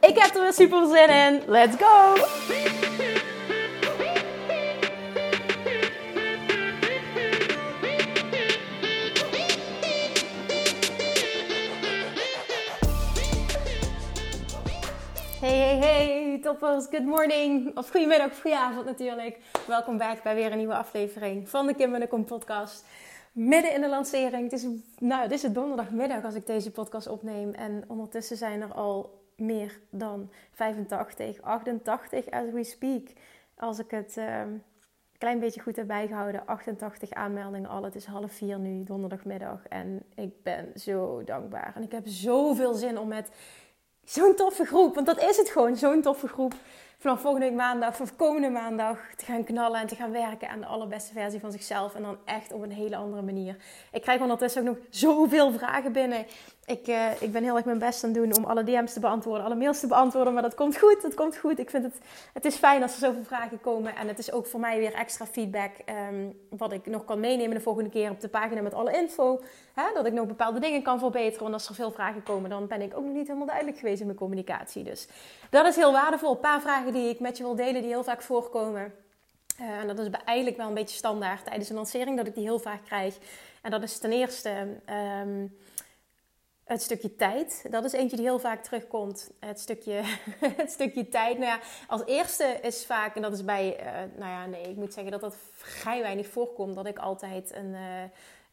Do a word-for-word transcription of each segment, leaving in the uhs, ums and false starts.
Ik heb er weer super zin in. Let's go! Hey, hey, hey, toppers. Good morning. Of goedemiddag, goedenavond natuurlijk. Welkom back bij weer een nieuwe aflevering van de Kim Munnecom podcast. Midden in de lancering. Het is, nou, het is het donderdagmiddag als ik deze podcast opneem. En ondertussen zijn er al meer dan vijfentachtig, achtentachtig as we speak. Als ik het uh, een klein beetje goed heb bijgehouden, achtentachtig aanmeldingen al. Het is half vier nu, donderdagmiddag. En ik ben zo dankbaar. En ik heb zoveel zin om met zo'n toffe groep, want dat is het gewoon, zo'n toffe groep. Vanaf volgende week maandag, vanaf komende maandag te gaan knallen en te gaan werken aan de allerbeste versie van zichzelf. En dan echt op een hele andere manier. Ik krijg ondertussen ook nog zoveel vragen binnen. Ik, uh, ik ben heel erg mijn best aan het doen om alle D M's te beantwoorden, alle mails te beantwoorden. Maar dat komt goed, dat komt goed. Ik vind het, het is fijn als er zoveel vragen komen. En het is ook voor mij weer extra feedback um, wat ik nog kan meenemen de volgende keer op de pagina met alle info. Hè, dat ik nog bepaalde dingen kan verbeteren. Want als er veel vragen komen, dan ben ik ook nog niet helemaal duidelijk geweest in mijn communicatie. Dus dat is heel waardevol. Een paar vragen die ik met je wil delen, die heel vaak voorkomen. Uh, en dat is eigenlijk wel een beetje standaard tijdens een lancering, dat ik die heel vaak krijg. En dat is ten eerste um, het stukje tijd. Dat is eentje die heel vaak terugkomt. Het stukje, het stukje tijd. Nou ja, als eerste is vaak, en dat is bij, uh, nou ja, nee, ik moet zeggen dat dat vrij weinig voorkomt, dat ik altijd een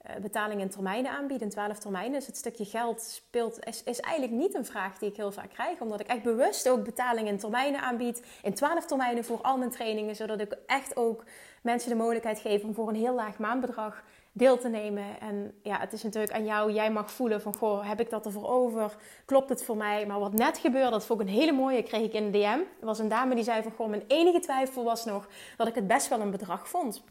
Uh, betaling in termijnen aanbieden, twaalf termijnen. Dus het stukje geld speelt, is, is eigenlijk niet een vraag die ik heel vaak krijg. Omdat ik echt bewust ook betaling in termijnen aanbied. In twaalf termijnen voor al mijn trainingen. Zodat ik echt ook mensen de mogelijkheid geef om voor een heel laag maandbedrag deel te nemen. En ja, het is natuurlijk aan jou. Jij mag voelen van, goh, heb ik dat ervoor over? Klopt het voor mij? Maar wat net gebeurde, dat vond ik een hele mooie, kreeg ik in de D M. Er was een dame die zei van, goh, mijn enige twijfel was nog dat ik het best wel een bedrag vond.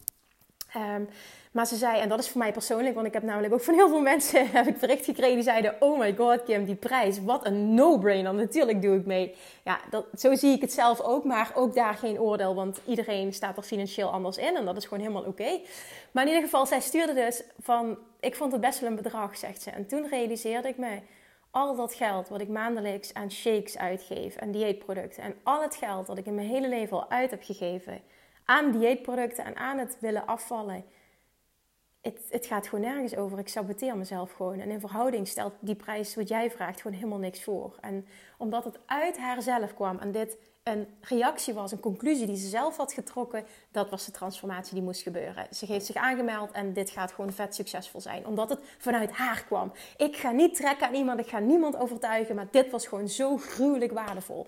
Um, maar ze zei, en dat is voor mij persoonlijk, want ik heb namelijk ook van heel veel mensen heb ik bericht gekregen die zeiden, oh my god Kim, die prijs, wat een no-brainer, natuurlijk doe ik mee. Ja, dat, zo zie ik het zelf ook, maar ook daar geen oordeel, want iedereen staat er financieel anders in en dat is gewoon helemaal oké. Okay. Maar in ieder geval, zij stuurde dus van, ik vond het best wel een bedrag, zegt ze. En toen realiseerde ik me, al dat geld wat ik maandelijks aan shakes uitgeef en dieetproducten en al het geld dat ik in mijn hele leven al uit heb gegeven aan dieetproducten en aan het willen afvallen. Het, het gaat gewoon nergens over. Ik saboteer mezelf gewoon. En in verhouding stelt die prijs wat jij vraagt gewoon helemaal niks voor. En omdat het uit haarzelf kwam en dit een reactie was, een conclusie die ze zelf had getrokken, dat was de transformatie die moest gebeuren. Ze heeft zich aangemeld en dit gaat gewoon vet succesvol zijn. Omdat het vanuit haar kwam. Ik ga niet trekken aan iemand, ik ga niemand overtuigen, maar dit was gewoon zo gruwelijk waardevol.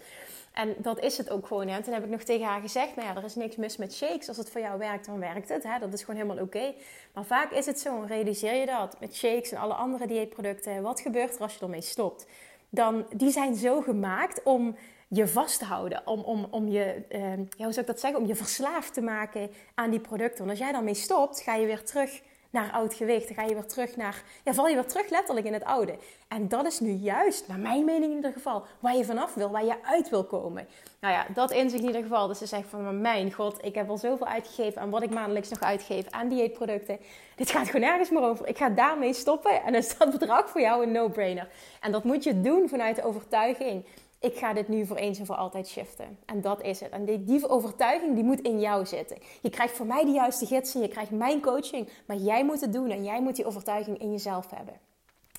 En dat is het ook gewoon. En toen heb ik nog tegen haar gezegd, nou ja, er is niks mis met shakes. Als het voor jou werkt, dan werkt het. Hè? Dat is gewoon helemaal oké. Okay. Maar vaak is het zo, realiseer je dat, met shakes en alle andere dieetproducten, wat gebeurt er als je ermee stopt? Dan, die zijn zo gemaakt om je vast te houden, om, om, om je, eh, ja, hoe zou ik dat zeggen, om je verslaafd te maken aan die producten. Want als jij daarmee stopt, ga je weer terug naar oud gewicht. Dan ga je weer terug naar, ja, val je weer terug letterlijk in het oude. En dat is nu juist, naar mijn mening in ieder geval, waar je vanaf wil, waar je uit wil komen. Nou ja, dat inzicht in ieder geval. Dus ze zegt van, mijn god, ik heb al zoveel uitgegeven aan wat ik maandelijks nog uitgeef, aan dieetproducten. Dit gaat gewoon nergens meer over. Ik ga daarmee stoppen en dan is dat bedrag voor jou een no-brainer. En dat moet je doen vanuit de overtuiging, ik ga dit nu voor eens en voor altijd shiften. En dat is het. En die, die overtuiging die moet in jou zitten. Je krijgt voor mij de juiste gidsen. Je krijgt mijn coaching. Maar jij moet het doen. En jij moet die overtuiging in jezelf hebben.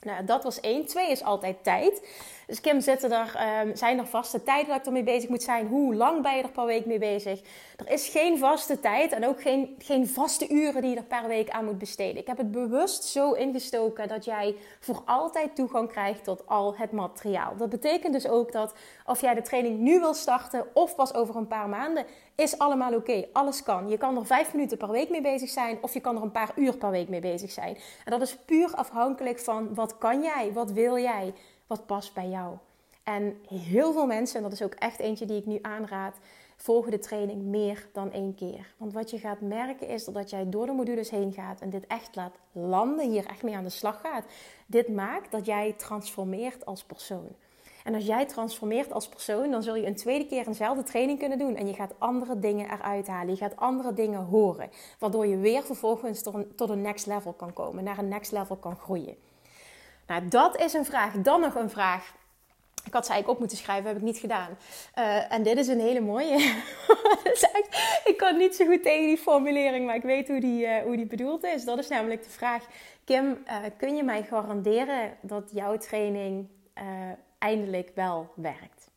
Nou, dat was één. Twee is altijd tijd. Dus Kim, zitten er, um, zijn er vaste tijden dat ik ermee bezig moet zijn? Hoe lang ben je er per week mee bezig? Er is geen vaste tijd en ook geen, geen vaste uren die je er per week aan moet besteden. Ik heb het bewust zo ingestoken dat jij voor altijd toegang krijgt tot al het materiaal. Dat betekent dus ook dat of jij de training nu wil starten of pas over een paar maanden, is allemaal oké. Okay. Alles kan. Je kan er vijf minuten per week mee bezig zijn of je kan er een paar uur per week mee bezig zijn. En dat is puur afhankelijk van wat kan jij, wat wil jij, wat past bij jou. En heel veel mensen, en dat is ook echt eentje die ik nu aanraad, volgen de training meer dan één keer. Want wat je gaat merken is dat jij door de modules heen gaat en dit echt laat landen, hier echt mee aan de slag gaat. Dit maakt dat jij transformeert als persoon. En als jij transformeert als persoon, dan zul je een tweede keer eenzelfde training kunnen doen. En je gaat andere dingen eruit halen. Je gaat andere dingen horen. Waardoor je weer vervolgens tot een, tot een next level kan komen. Naar een next level kan groeien. Nou, dat is een vraag. Dan nog een vraag. Ik had ze eigenlijk op moeten schrijven, heb ik niet gedaan. Uh, en dit is een hele mooie. Ik kan niet zo goed tegen die formulering, maar ik weet hoe die, uh, hoe die bedoeld is. Dat is namelijk de vraag. Kim, uh, kun je mij garanderen dat jouw training Uh, eindelijk wel werkt?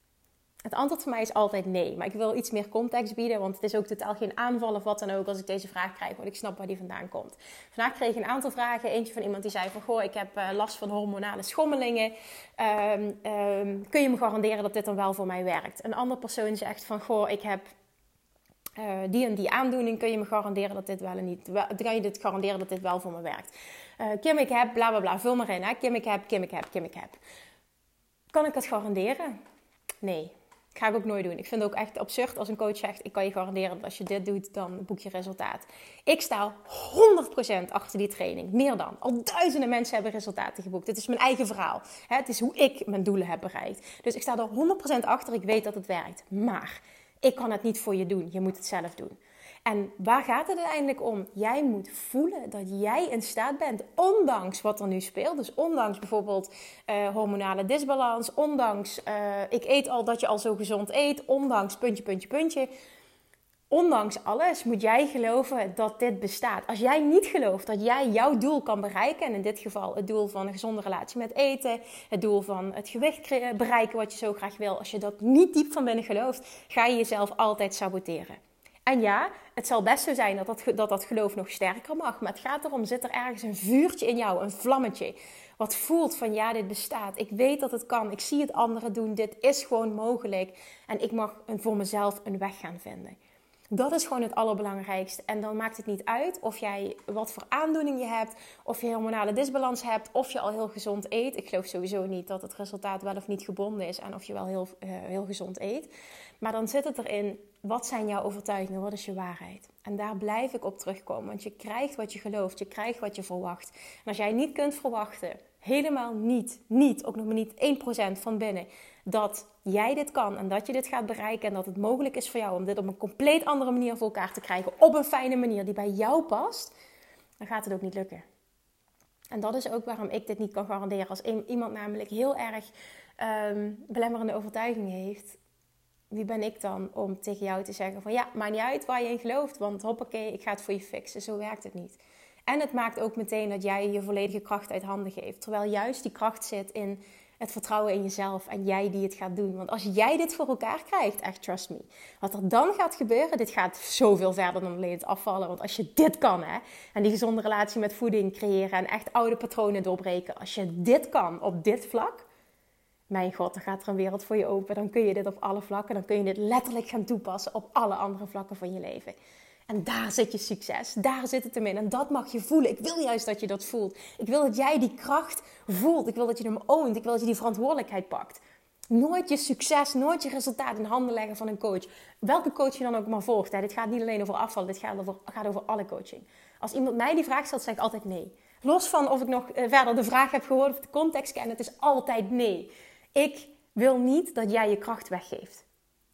Het antwoord voor mij is altijd nee. Maar ik wil iets meer context bieden, want het is ook totaal geen aanval of wat dan ook als ik deze vraag krijg, want ik snap waar die vandaan komt. Vandaag kreeg ik een aantal vragen. Eentje van iemand die zei van, goh, ik heb uh, last van hormonale schommelingen. Um, um, kun je me garanderen dat dit dan wel voor mij werkt? Een andere persoon zegt van, goh, ik heb Uh, die en die aandoening, kun je me garanderen dat dit wel en niet, wel, kan je dit garanderen dat dit wel voor me werkt? Uh, Kim, ik heb, bla bla bla, vul maar in. Hè? Kim, ik heb, Kim, ik heb, Kim, ik heb. Kan ik dat garanderen? Nee, dat ga ik ook nooit doen. Ik vind het ook echt absurd als een coach zegt, ik kan je garanderen dat als je dit doet, dan boek je resultaat. Ik sta honderd procent achter die training, meer dan. Al duizenden mensen hebben resultaten geboekt. Dit is mijn eigen verhaal. Het is hoe ik mijn doelen heb bereikt. Dus ik sta er honderd procent achter, ik weet dat het werkt. Maar ik kan het niet voor je doen, je moet het zelf doen. En waar gaat het uiteindelijk om? Jij moet voelen dat jij in staat bent, ondanks wat er nu speelt. Dus ondanks bijvoorbeeld uh, hormonale disbalans, ondanks uh, ik eet al dat je al zo gezond eet, ondanks puntje, puntje, puntje. Ondanks alles moet jij geloven dat dit bestaat. Als jij niet gelooft dat jij jouw doel kan bereiken, en in dit geval het doel van een gezonde relatie met eten, het doel van het gewicht bereiken wat je zo graag wil. Als je dat niet diep van binnen gelooft, ga je jezelf altijd saboteren. En ja, het zal best zo zijn dat dat, dat dat geloof nog sterker mag. Maar het gaat erom, zit er ergens een vuurtje in jou, een vlammetje. Wat voelt van ja, dit bestaat. Ik weet dat het kan. Ik zie het anderen doen. Dit is gewoon mogelijk. En ik mag voor mezelf een weg gaan vinden. Dat is gewoon het allerbelangrijkste. En dan maakt het niet uit of jij wat voor aandoening je hebt, of je hormonale disbalans hebt, of je al heel gezond eet. Ik geloof sowieso niet dat het resultaat wel of niet gebonden is aan of je wel heel, uh, heel gezond eet. Maar dan zit het erin, wat zijn jouw overtuigingen, wat is je waarheid? En daar blijf ik op terugkomen, want je krijgt wat je gelooft, je krijgt wat je verwacht. En als jij niet kunt verwachten, helemaal niet, niet, ook nog maar niet één procent van binnen, dat jij dit kan en dat je dit gaat bereiken en dat het mogelijk is voor jou om dit op een compleet andere manier voor elkaar te krijgen, op een fijne manier die bij jou past, dan gaat het ook niet lukken. En dat is ook waarom ik dit niet kan garanderen. Als iemand namelijk heel erg um, belemmerende overtuigingen heeft, wie ben ik dan om tegen jou te zeggen van ja, maakt niet uit waar je in gelooft, want hoppakee, ik ga het voor je fixen. Zo werkt het niet. En het maakt ook meteen dat jij je volledige kracht uit handen geeft. Terwijl juist die kracht zit in het vertrouwen in jezelf en jij die het gaat doen. Want als jij dit voor elkaar krijgt, echt trust me. Wat er dan gaat gebeuren, dit gaat zoveel verder dan alleen het afvallen. Want als je dit kan, hè, en die gezonde relatie met voeding creëren en echt oude patronen doorbreken. Als je dit kan op dit vlak, mijn god, dan gaat er een wereld voor je open. Dan kun je dit op alle vlakken, dan kun je dit letterlijk gaan toepassen op alle andere vlakken van je leven. En daar zit je succes, daar zit het hem in. En dat mag je voelen. Ik wil juist dat je dat voelt. Ik wil dat jij die kracht voelt. Ik wil dat je hem oont. Ik wil dat je die verantwoordelijkheid pakt. Nooit je succes, nooit je resultaat in handen leggen van een coach. Welke coach je dan ook maar volgt. Hè? Dit gaat niet alleen over afval, dit gaat over, gaat over alle coaching. Als iemand mij die vraag stelt, zeg ik altijd nee. Los van of ik nog verder de vraag heb gehoord of de context ken, het is altijd nee. Ik wil niet dat jij je kracht weggeeft.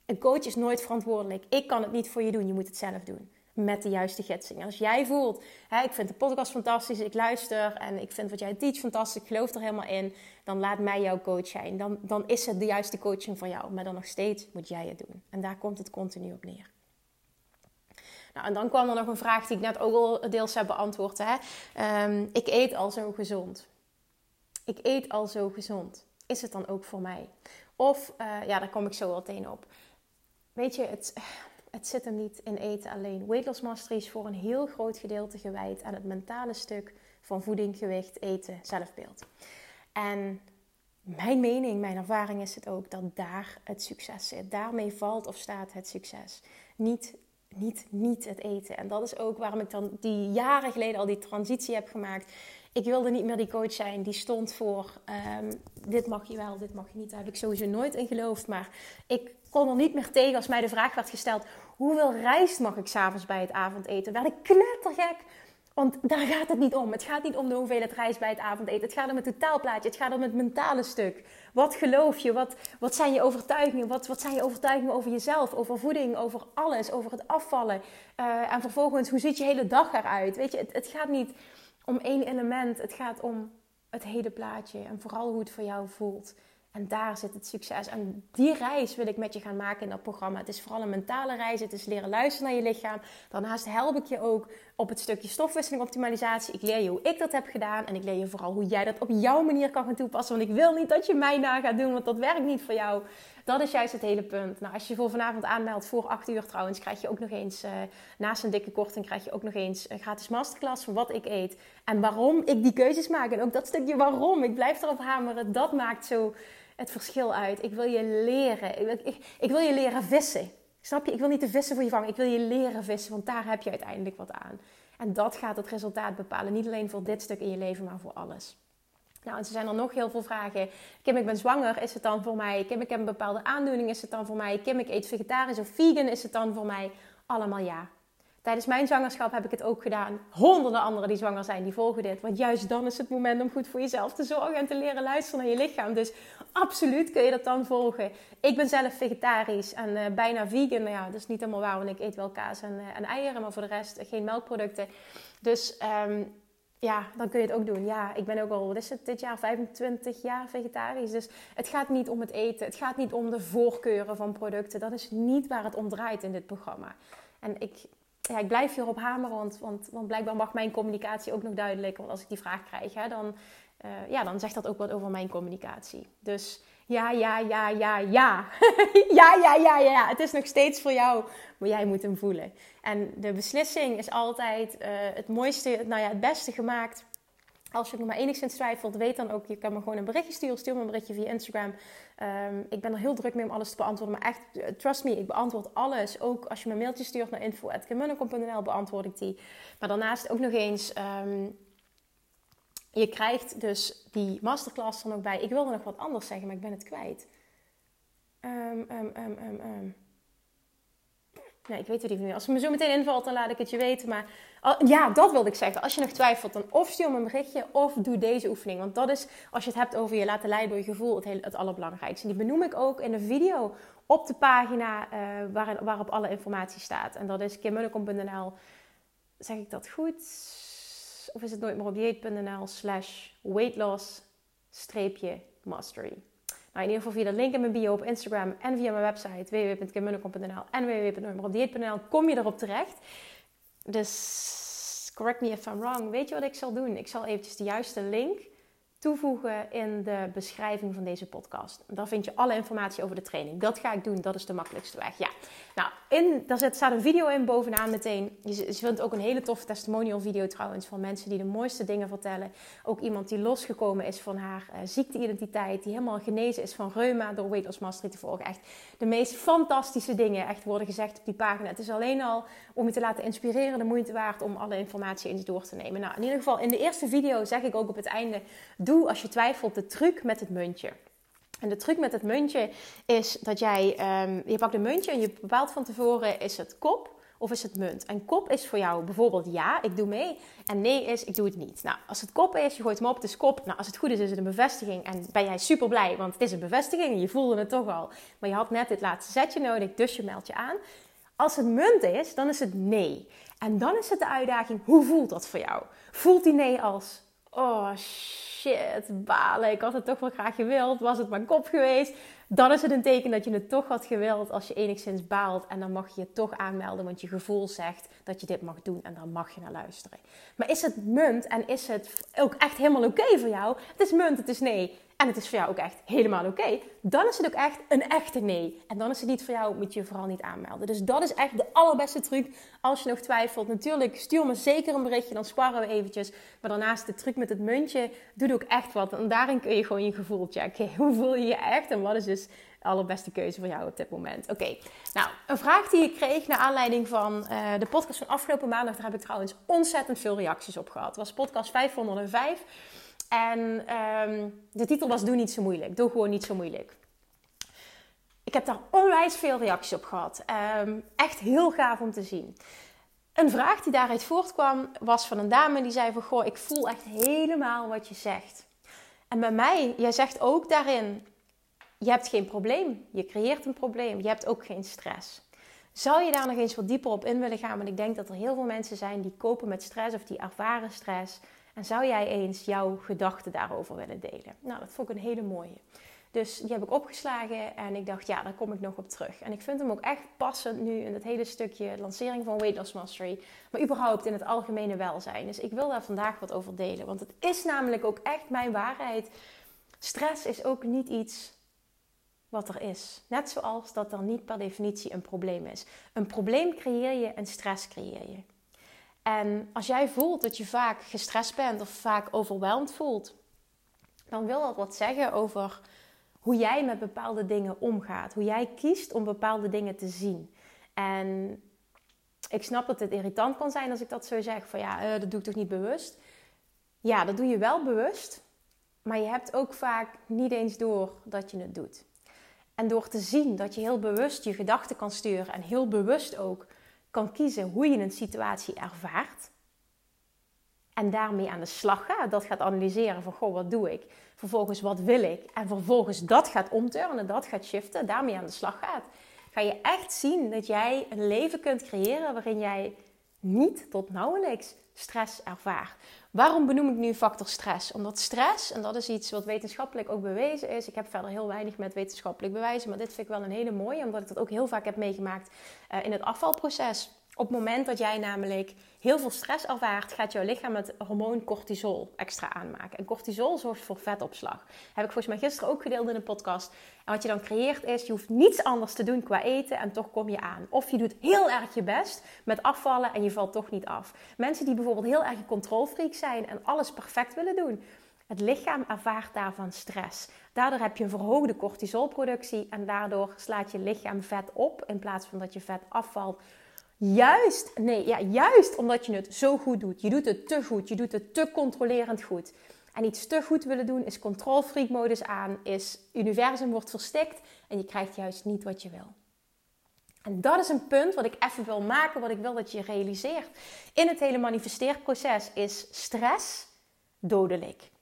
Een coach is nooit verantwoordelijk. Ik kan het niet voor je doen, je moet het zelf doen. Met de juiste gidsing. Als jij voelt, hè, ik vind de podcast fantastisch, ik luister en ik vind wat jij teach fantastisch, ik geloof er helemaal in, dan laat mij jouw coach zijn. Dan, dan is het de juiste coaching voor jou. Maar dan nog steeds moet jij het doen. En daar komt het continu op neer. Nou, en dan kwam er nog een vraag die ik net ook al deels heb beantwoord. Hè. Um, ik eet al zo gezond. Ik eet al zo gezond. Is het dan ook voor mij? Of, uh, ja, daar kom ik zo wel meteen op. Weet je, het... Het zit hem niet in eten alleen. Weight Loss Mastery is voor een heel groot gedeelte gewijd aan het mentale stuk van voeding, gewicht, eten, zelfbeeld. En mijn mening, mijn ervaring is het ook dat daar het succes zit. Daarmee valt of staat het succes. Niet, niet niet het eten. En dat is ook waarom ik dan die jaren geleden al die transitie heb gemaakt. Ik wilde niet meer die coach zijn die stond voor um, dit mag je wel, dit mag je niet. Daar heb ik sowieso nooit in geloofd. Maar ik kon er niet meer tegen als mij de vraag werd gesteld: hoeveel rijst mag ik 's avonds bij het avondeten? Werd ik knettergek. Want daar gaat het niet om. Het gaat niet om de hoeveelheid rijst bij het avondeten. Het gaat om het totaalplaatje. Het gaat om het mentale stuk. Wat geloof je? Wat, wat zijn je overtuigingen? Wat, wat zijn je overtuigingen over jezelf? Over voeding? Over alles? Over het afvallen? Uh, en vervolgens, hoe ziet je hele dag eruit? Weet je, het, het gaat niet om één element. Het gaat om het hele plaatje. En vooral hoe het voor jou voelt. En daar zit het succes. En die reis wil ik met je gaan maken in dat programma. Het is vooral een mentale reis. Het is leren luisteren naar je lichaam. Daarnaast help ik je ook op het stukje stofwisselingoptimalisatie. Ik leer je hoe ik dat heb gedaan. En ik leer je vooral hoe jij dat op jouw manier kan gaan toepassen. Want ik wil niet dat je mij na gaat doen. Want dat werkt niet voor jou. Dat is juist het hele punt. Nou, als je voor vanavond aanmeldt voor acht uur trouwens, krijg je ook nog eens, uh, naast een dikke korting, krijg je ook nog eens een gratis masterclass van wat ik eet. En waarom ik die keuzes maak. En ook dat stukje waarom. Ik blijf erop hameren. Dat maakt zo het verschil uit. Ik wil je leren. Ik wil, ik, ik wil je leren vissen. Snap je? Ik wil niet de vissen voor je vangen. Ik wil je leren vissen. Want daar heb je uiteindelijk wat aan. En dat gaat het resultaat bepalen. Niet alleen voor dit stuk in je leven, maar voor alles. Nou, en zo zijn er nog heel veel vragen. Kim, ik ben zwanger. Is het dan voor mij? Kim, ik heb een bepaalde aandoening. Is het dan voor mij? Kim, ik eet vegetarisch of vegan. Is het dan voor mij? Allemaal ja. Tijdens mijn zwangerschap heb ik het ook gedaan. Honderden anderen die zwanger zijn, die volgen dit. Want juist dan is het moment om goed voor jezelf te zorgen en te leren luisteren naar je lichaam. Dus absoluut kun je dat dan volgen. Ik ben zelf vegetarisch en uh, bijna vegan. Nou ja, dat is niet helemaal waar, want ik eet wel kaas en, uh, en eieren. Maar voor de rest uh, geen melkproducten. Dus um, ja, dan kun je het ook doen. Ja, ik ben ook al, wat is het, dit jaar vijfentwintig jaar vegetarisch. Dus het gaat niet om het eten. Het gaat niet om de voorkeuren van producten. Dat is niet waar het om draait in dit programma. En ik... Ja, ik blijf hierop hameren, want, want, want blijkbaar mag mijn communicatie ook nog duidelijker. Want als ik die vraag krijg, hè, dan, uh, ja, dan zegt dat ook wat over mijn communicatie. Dus ja, ja, ja, ja, ja. ja, ja, ja, ja. Het is nog steeds voor jou, maar jij moet hem voelen. En de beslissing is altijd uh, het mooiste, nou ja, het beste gemaakt. Als je nog maar enigszins twijfelt, weet dan ook, je kan me gewoon een berichtje sturen. Stuur me een berichtje via Instagram. Um, ik ben er heel druk mee om alles te beantwoorden. Maar echt, trust me, ik beantwoord alles. Ook als je me een mailtje stuurt naar info at kim munnecom punt n l beantwoord ik die. Maar daarnaast ook nog eens, um, je krijgt dus die masterclass dan ook bij. Ik wilde nog wat anders zeggen, maar ik ben het kwijt. Um, um, um, um, um. Nee, ik weet het niet meer. Als het me zo meteen invalt, dan laat ik het je weten. Maar ja, dat wilde ik zeggen. Als je nog twijfelt, dan of stuur me een berichtje of doe deze oefening. Want dat is, als je het hebt over je laten leiden door je gevoel, het, hele, het allerbelangrijkste. En die benoem ik ook in de video op de pagina uh, waarin, waarop alle informatie staat. En dat is kim munnecom punt n l. Zeg ik dat goed? Of is het nooit meer op dieet.nl slash weight loss streepje mastery. Nou, in ieder geval via de link in mijn bio op Instagram en via mijn website w w w punt kim munnecom punt n l en w w w punt nooit meer op dieet punt n l kom je erop terecht. Dus correct me if I'm wrong. Weet je wat ik zal doen? Ik zal eventjes de juiste link toevoegen in de beschrijving van deze podcast. Daar vind je alle informatie over de training. Dat ga ik doen. Dat is de makkelijkste weg. Ja. Nou, in, daar staat een video in bovenaan meteen. Je vindt ook een hele toffe testimonial video trouwens van mensen die de mooiste dingen vertellen. Ook iemand die losgekomen is van haar uh, ziekteidentiteit. Die helemaal genezen is van reuma door Weight Loss Mastery te volgen. Echt de meest fantastische dingen echt worden gezegd op die pagina. Het is alleen al om je te laten inspireren de moeite waard om alle informatie eens door te nemen. Nou, in ieder geval in de eerste video zeg ik ook op het einde: doe als je twijfelt de truc met het muntje. En de truc met het muntje is dat jij, um, je pakt een muntje en je bepaalt van tevoren, is het kop of is het munt? En kop is voor jou bijvoorbeeld ja, ik doe mee. En nee is, ik doe het niet. Nou, als het kop is, je gooit hem op, het is kop. Nou, als het goed is, is het een bevestiging. En ben jij super blij, want het is een bevestiging en je voelde het toch al. Maar je had net dit laatste zetje nodig, dus je meldt je aan. Als het munt is, dan is het nee. En dan is het de uitdaging, hoe voelt dat voor jou? Voelt die nee als, oh shit, balen, ik had het toch wel graag gewild, was het maar kop geweest. Dan is het een teken dat je het toch had gewild als je enigszins baalt. En dan mag je je toch aanmelden, want je gevoel zegt dat je dit mag doen en dan mag je naar luisteren. Maar is het munt en is het ook echt helemaal oké voor jou? Het is munt, het is nee. En het is voor jou ook echt helemaal oké. Okay, dan is het ook echt een echte nee. En dan is het niet voor jou, moet je je vooral niet aanmelden. Dus dat is echt de allerbeste truc als je nog twijfelt. Natuurlijk, stuur me zeker een berichtje, dan sparren we eventjes. Maar daarnaast de truc met het muntje, doet ook echt wat. En daarin kun je gewoon je gevoel checken. Hoe voel je je echt en wat is dus allerbeste keuze voor jou op dit moment. Oké, okay. Nou, een vraag die ik kreeg naar aanleiding van uh, de podcast van afgelopen maandag. Daar heb ik trouwens ontzettend veel reacties op gehad. Het was podcast vijfhonderdvijf. En um, de titel was Doe niet zo moeilijk. Doe gewoon niet zo moeilijk. Ik heb daar onwijs veel reacties op gehad. Um, echt heel gaaf om te zien. Een vraag die daaruit voortkwam was van een dame die zei van... Goh, ik voel echt helemaal wat je zegt. En bij mij, jij zegt ook daarin... Je hebt geen probleem. Je creëert een probleem. Je hebt ook geen stress. Zou je daar nog eens wat dieper op in willen gaan? Want ik denk dat er heel veel mensen zijn die kopen met stress of die ervaren stress. En zou jij eens jouw gedachten daarover willen delen? Nou, dat vond ik een hele mooie. Dus die heb ik opgeslagen en ik dacht, ja, daar kom ik nog op terug. En ik vind hem ook echt passend nu in dat hele stukje lancering van Weight Loss Mastery. Maar überhaupt in het algemene welzijn. Dus ik wil daar vandaag wat over delen. Want het is namelijk ook echt mijn waarheid. Stress is ook niet iets... wat er is. Net zoals dat er niet per definitie een probleem is. Een probleem creëer je en stress creëer je. En als jij voelt dat je vaak gestrest bent of vaak overweldigd voelt, dan wil dat wat zeggen over hoe jij met bepaalde dingen omgaat. Hoe jij kiest om bepaalde dingen te zien. En ik snap dat het irritant kan zijn als ik dat zo zeg. Van ja, dat doe ik toch niet bewust? Ja, dat doe je wel bewust. Maar je hebt ook vaak niet eens door dat je het doet. En door te zien dat je heel bewust je gedachten kan sturen en heel bewust ook kan kiezen hoe je een situatie ervaart. En daarmee aan de slag gaat, dat gaat analyseren van goh, wat doe ik? Vervolgens wat wil ik? En vervolgens dat gaat omturnen, dat gaat shiften, daarmee aan de slag gaat. Ga je echt zien dat jij een leven kunt creëren waarin jij niet tot nauwelijks stress ervaart. Waarom benoem ik nu factor stress? Omdat stress, en dat is iets wat wetenschappelijk ook bewezen is. Ik heb verder heel weinig met wetenschappelijk bewijzen. Maar dit vind ik wel een hele mooie. Omdat ik dat ook heel vaak heb meegemaakt uh, in het afvalproces. Op het moment dat jij namelijk heel veel stress ervaart, gaat jouw lichaam het hormoon cortisol extra aanmaken. En cortisol zorgt voor vetopslag. Dat heb ik volgens mij gisteren ook gedeeld in de podcast. En wat je dan creëert is, je hoeft niets anders te doen qua eten en toch kom je aan. Of je doet heel erg je best met afvallen en je valt toch niet af. Mensen die bijvoorbeeld heel erg een controlfreak zijn en alles perfect willen doen. Het lichaam ervaart daarvan stress. Daardoor heb je een verhoogde cortisolproductie en daardoor slaat je lichaam vet op in plaats van dat je vet afvalt. Juist, nee, ja, juist omdat je het zo goed doet. Je doet het te goed, je doet het te controlerend goed. En iets te goed willen doen is controlfreak-modus aan, is universum wordt verstikt en je krijgt juist niet wat je wil. En dat is een punt wat ik even wil maken, wat ik wil dat je realiseert. In het hele manifesteerproces is stress dodelijk.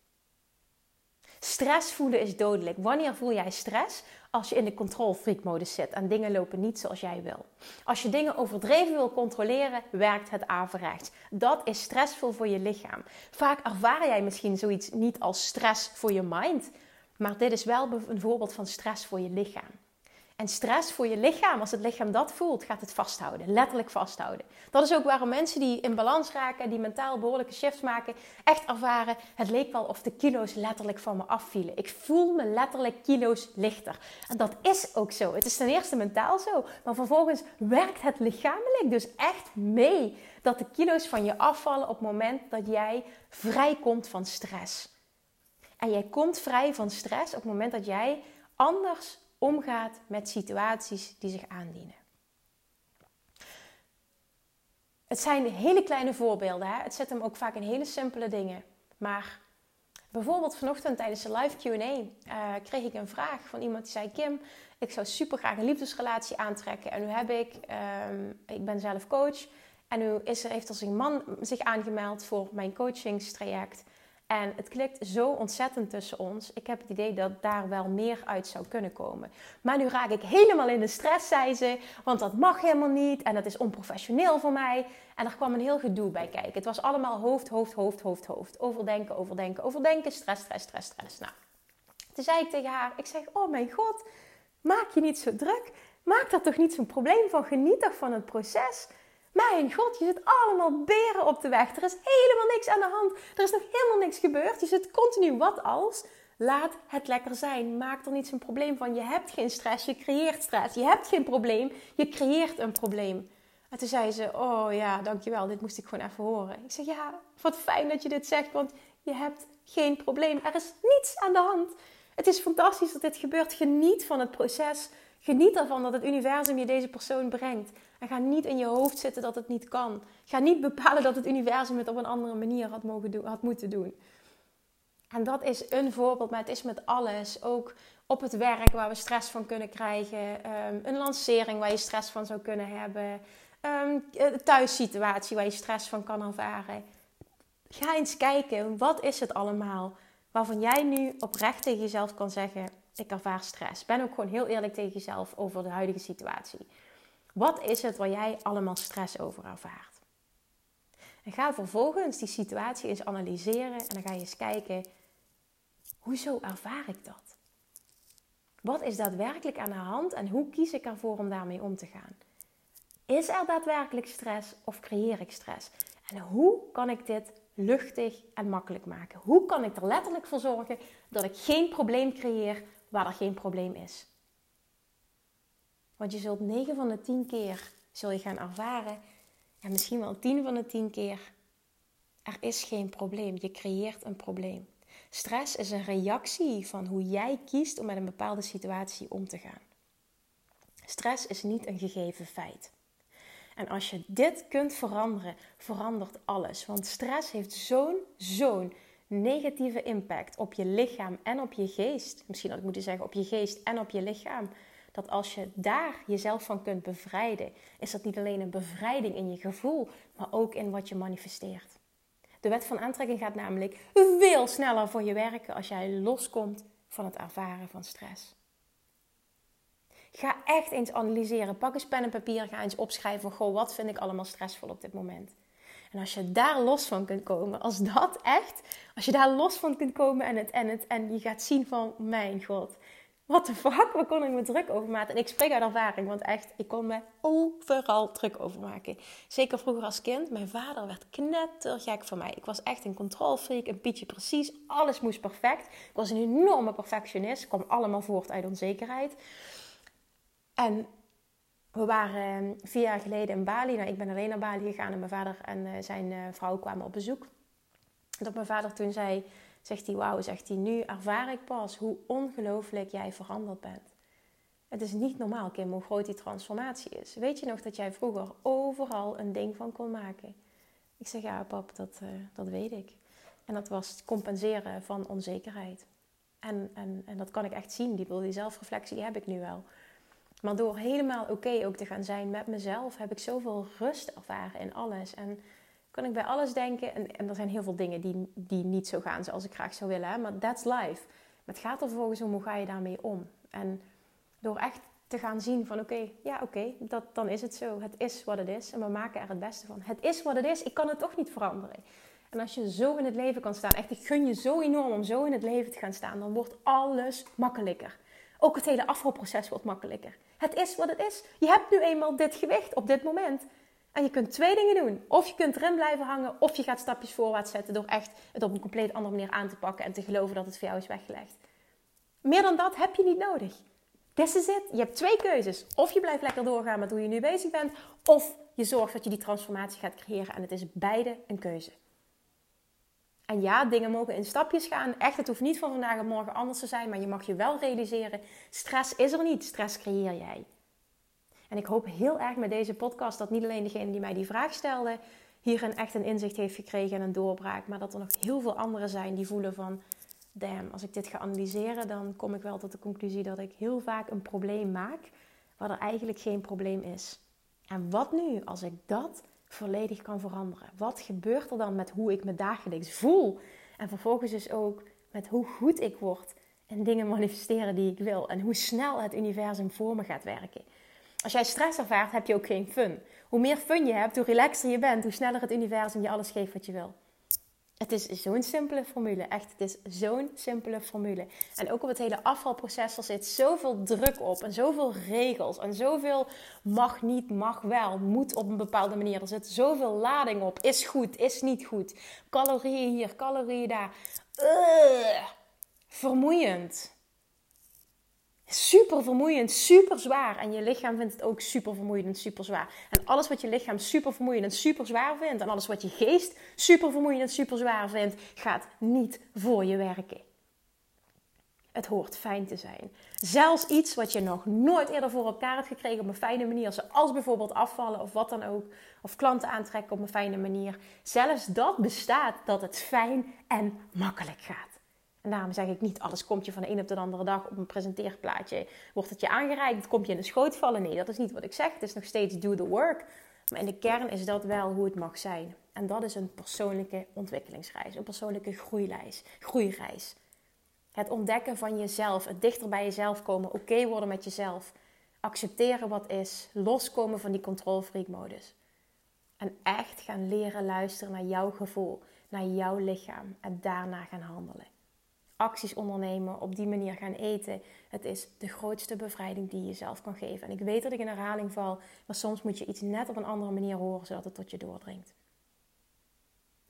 Stress voelen is dodelijk. Wanneer voel jij stress? Als je in de controlfreak-modus zit en dingen lopen niet zoals jij wil. Als je dingen overdreven wil controleren, werkt het averechts. Dat is stressvol voor je lichaam. Vaak ervaar jij misschien zoiets niet als stress voor je mind. Maar dit is wel een voorbeeld van stress voor je lichaam. En stress voor je lichaam, als het lichaam dat voelt, gaat het vasthouden. Letterlijk vasthouden. Dat is ook waarom mensen die in balans raken, die mentaal behoorlijke shifts maken, echt ervaren, het leek wel of de kilo's letterlijk van me afvielen. Ik voel me letterlijk kilo's lichter. En dat is ook zo. Het is ten eerste mentaal zo, maar vervolgens werkt het lichamelijk dus echt mee dat de kilo's van je afvallen op het moment dat jij vrij komt van stress. En jij komt vrij van stress op het moment dat jij anders omgaat met situaties die zich aandienen. Het zijn hele kleine voorbeelden. Hè? Het zit hem ook vaak in hele simpele dingen. Maar bijvoorbeeld vanochtend tijdens de live Q en A uh, kreeg ik een vraag van iemand die zei... Kim, ik zou super graag een liefdesrelatie aantrekken. En nu heb ik... Uh, ik ben zelf coach. En nu is er, heeft er zich een man zich aangemeld voor mijn coachingstraject... En het klikt zo ontzettend tussen ons. Ik heb het idee dat daar wel meer uit zou kunnen komen. Maar nu raak ik helemaal in de stress, zei ze. Want dat mag helemaal niet. En dat is onprofessioneel voor mij. En er kwam een heel gedoe bij kijken. Het was allemaal hoofd, hoofd, hoofd, hoofd, hoofd. Overdenken, overdenken, overdenken. Stress, stress, stress, stress. Nou, toen zei ik tegen haar. Ik zeg, oh mijn god. Maak je niet zo druk. Maak daar toch niet zo'n probleem van. Geniet toch van het proces. Mijn god, je zit allemaal beren op de weg. Er is helemaal niks aan de hand. Er is nog helemaal niks gebeurd. Je zit continu wat als. Laat het lekker zijn. Maak er niet zo'n probleem van. Je hebt geen stress, je creëert stress. Je hebt geen probleem, je creëert een probleem. En toen zei ze, oh ja, dankjewel, dit moest ik gewoon even horen. Ik zeg, ja, wat fijn dat je dit zegt, want je hebt geen probleem. Er is niets aan de hand. Het is fantastisch dat dit gebeurt. Geniet van het proces. Geniet ervan dat het universum je deze persoon brengt. En ga niet in je hoofd zitten dat het niet kan. Ga niet bepalen dat het universum het op een andere manier had, mogen doen, had moeten doen. En dat is een voorbeeld, maar het is met alles. Ook op het werk waar we stress van kunnen krijgen. Een lancering waar je stress van zou kunnen hebben. Een thuissituatie waar je stress van kan ervaren. Ga eens kijken, wat is het allemaal waarvan jij nu oprecht tegen jezelf kan zeggen, ik ervaar stress. Ben ook gewoon heel eerlijk tegen jezelf over de huidige situatie. Wat is het waar jij allemaal stress over ervaart? En ga vervolgens die situatie eens analyseren en dan ga je eens kijken, hoezo ervaar ik dat? Wat is daadwerkelijk aan de hand en hoe kies ik ervoor om daarmee om te gaan? Is er daadwerkelijk stress of creëer ik stress? En hoe kan ik dit luchtig en makkelijk maken? Hoe kan ik er letterlijk voor zorgen dat ik geen probleem creëer waar er geen probleem is? Want je zult negen van de tien keer zul je gaan ervaren, en misschien wel tien van de tien keer, er is geen probleem. Je creëert een probleem. Stress is een reactie van hoe jij kiest om met een bepaalde situatie om te gaan. Stress is niet een gegeven feit. En als je dit kunt veranderen, verandert alles. Want stress heeft zo'n, zo'n negatieve impact op je lichaam en op je geest. Misschien had ik moeten zeggen op je geest en op je lichaam. Dat als je daar jezelf van kunt bevrijden, is dat niet alleen een bevrijding in je gevoel, maar ook in wat je manifesteert. De wet van aantrekking gaat namelijk veel sneller voor je werken als jij loskomt van het ervaren van stress. Ga echt eens analyseren. Pak eens pen en papier. Ga eens opschrijven. Goh, wat vind ik allemaal stressvol op dit moment? En als je daar los van kunt komen. Als dat echt. Als je daar los van kunt komen. En, het, en, het, en je gaat zien van. Mijn god. What the fuck. Waar kon ik me druk over maken? En ik spreek uit ervaring. Want echt. Ik kon me overal druk over maken. Zeker vroeger als kind. Mijn vader werd knettergek van mij. Ik was echt een controlfreak. Een pietje precies. Alles moest perfect. Ik was een enorme perfectionist. Ik kwam allemaal voort uit onzekerheid. En we waren vier jaar geleden in Bali. Nou, ik ben alleen naar Bali gegaan en mijn vader en zijn vrouw kwamen op bezoek. Dat mijn vader toen zei, zegt hij, wauw, zegt hij, nu ervaar ik pas hoe ongelooflijk jij veranderd bent. Het is niet normaal, Kim, hoe groot die transformatie is. Weet je nog dat jij vroeger overal een ding van kon maken? Ik zeg, ja pap, dat, uh, dat weet ik. En dat was het compenseren van onzekerheid. En, en, en dat kan ik echt zien, die, die zelfreflectie heb ik nu wel. Maar door helemaal oké okay ook te gaan zijn met mezelf, heb ik zoveel rust ervaren in alles. En kan ik bij alles denken. En, en er zijn heel veel dingen die, die niet zo gaan zoals ik graag zou willen. Hè? Maar that's life. Maar het gaat er vervolgens om, hoe ga je daarmee om? En door echt te gaan zien van oké, okay, ja oké, okay, dat, dan is het zo. Het is wat het is. En we maken er het beste van. Het is wat het is. Ik kan het toch niet veranderen. En als je zo in het leven kan staan. Echt, ik gun je zo enorm om zo in het leven te gaan staan. Dan wordt alles makkelijker. Ook het hele afvalproces wordt makkelijker. Het is wat het is. Je hebt nu eenmaal dit gewicht op dit moment. En je kunt twee dingen doen. Of je kunt erin blijven hangen. Of je gaat stapjes voorwaarts zetten door echt het op een compleet andere manier aan te pakken. En te geloven dat het voor jou is weggelegd. Meer dan dat heb je niet nodig. This is it. Je hebt twee keuzes. Of je blijft lekker doorgaan met hoe je nu bezig bent. Of je zorgt dat je die transformatie gaat creëren. En het is beide een keuze. En ja, dingen mogen in stapjes gaan. Echt, het hoeft niet van vandaag op morgen anders te zijn. Maar je mag je wel realiseren, stress is er niet. Stress creëer jij. En ik hoop heel erg met deze podcast dat niet alleen degene die mij die vraag stelde hierin echt een inzicht heeft gekregen en een doorbraak. Maar dat er nog heel veel anderen zijn die voelen van, damn, als ik dit ga analyseren, dan kom ik wel tot de conclusie dat ik heel vaak een probleem maak waar er eigenlijk geen probleem is. En wat nu als ik dat volledig kan veranderen? Wat gebeurt er dan met hoe ik me dagelijks voel? En vervolgens dus ook met hoe goed ik word en dingen manifesteren die ik wil. En hoe snel het universum voor me gaat werken. Als jij stress ervaart, heb je ook geen fun. Hoe meer fun je hebt, hoe relaxer je bent, hoe sneller het universum je alles geeft wat je wil. Het is zo'n simpele formule. Echt, het is zo'n simpele formule. En ook op het hele afvalproces, er zit zoveel druk op. En zoveel regels. En zoveel mag niet, mag wel. Moet op een bepaalde manier. Er zit zoveel lading op. Is goed, is niet goed. Calorieën hier, calorieën daar. Ugh, vermoeiend. Super vermoeiend, super zwaar. En je lichaam vindt het ook super vermoeiend en super zwaar. En alles wat je lichaam super vermoeiend en super zwaar vindt. En alles wat je geest super vermoeiend en super zwaar vindt. Gaat niet voor je werken. Het hoort fijn te zijn. Zelfs iets wat je nog nooit eerder voor elkaar hebt gekregen op een fijne manier. Zoals bijvoorbeeld afvallen of wat dan ook. Of klanten aantrekken op een fijne manier. Zelfs dat bestaat, dat het fijn en makkelijk gaat. En daarom zeg ik niet, alles komt je van de een op de andere dag op een presenteerplaatje. Wordt het je aangereikt, komt je in de schoot vallen? Nee, dat is niet wat ik zeg. Het is nog steeds do the work. Maar in de kern is dat wel hoe het mag zijn. En dat is een persoonlijke ontwikkelingsreis. Een persoonlijke groeireis. groeireis. Het ontdekken van jezelf, het dichter bij jezelf komen, oké okay worden met jezelf, accepteren wat is, loskomen van die controlfreak-modus. En echt gaan leren luisteren naar jouw gevoel, naar jouw lichaam en daarna gaan handelen. Acties ondernemen, op die manier gaan eten. Het is de grootste bevrijding die je jezelf kan geven. En ik weet dat ik in herhaling val, maar soms moet je iets net op een andere manier horen, zodat het tot je doordringt.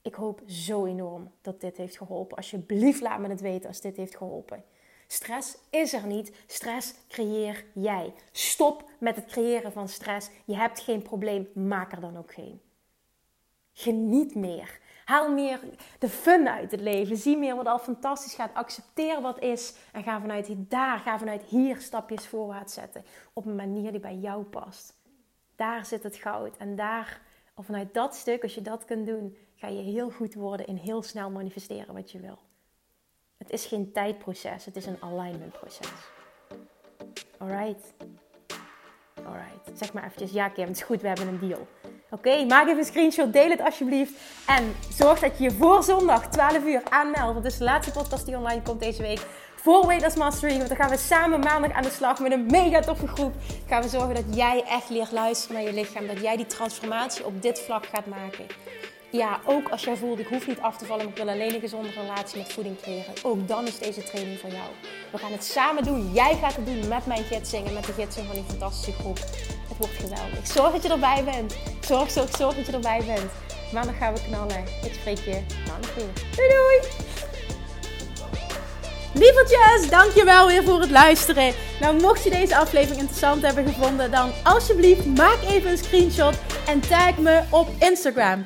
Ik hoop zo enorm dat dit heeft geholpen. Alsjeblieft laat me het weten als dit heeft geholpen. Stress is er niet. Stress creëer jij. Stop met het creëren van stress. Je hebt geen probleem. Maak er dan ook geen. Geniet meer. Haal meer de fun uit het leven. Zie meer wat al fantastisch gaat. Accepteer wat is. En ga vanuit daar, ga vanuit hier stapjes voorwaarts zetten. Op een manier die bij jou past. Daar zit het goud. En daar, of vanuit dat stuk, als je dat kunt doen, ga je heel goed worden in heel snel manifesteren wat je wil. Het is geen tijdproces, het is een alignmentproces. Alright? Alright. Zeg maar eventjes, ja Kim, het is goed, we hebben een deal. Oké, okay, maak even een screenshot, deel het alsjeblieft. En zorg dat je je voor zondag twaalf uur aanmeldt. Want het is de laatste podcast die online komt deze week. Voor Weight Loss Mastery. Want dan gaan we samen maandag aan de slag met een mega toffe groep. Gaan we zorgen dat jij echt leert luisteren naar je lichaam. Dat jij die transformatie op dit vlak gaat maken. Ja, ook als jij voelt, ik hoef niet af te vallen, maar ik wil alleen een gezonde relatie met voeding creëren. Ook dan is deze training voor jou. We gaan het samen doen. Jij gaat het doen met mijn gidsing en met de gidsing van die fantastische groep. Het wordt geweldig. Zorg dat je erbij bent. Zorg, zorg, zorg dat je erbij bent. Maandag gaan we knallen. Ik spreek je maandag weer. Doei, doei! Lievertjes, dankjewel weer voor het luisteren. Nou, mocht je deze aflevering interessant hebben gevonden, dan alsjeblieft maak even een screenshot en tag me op Instagram.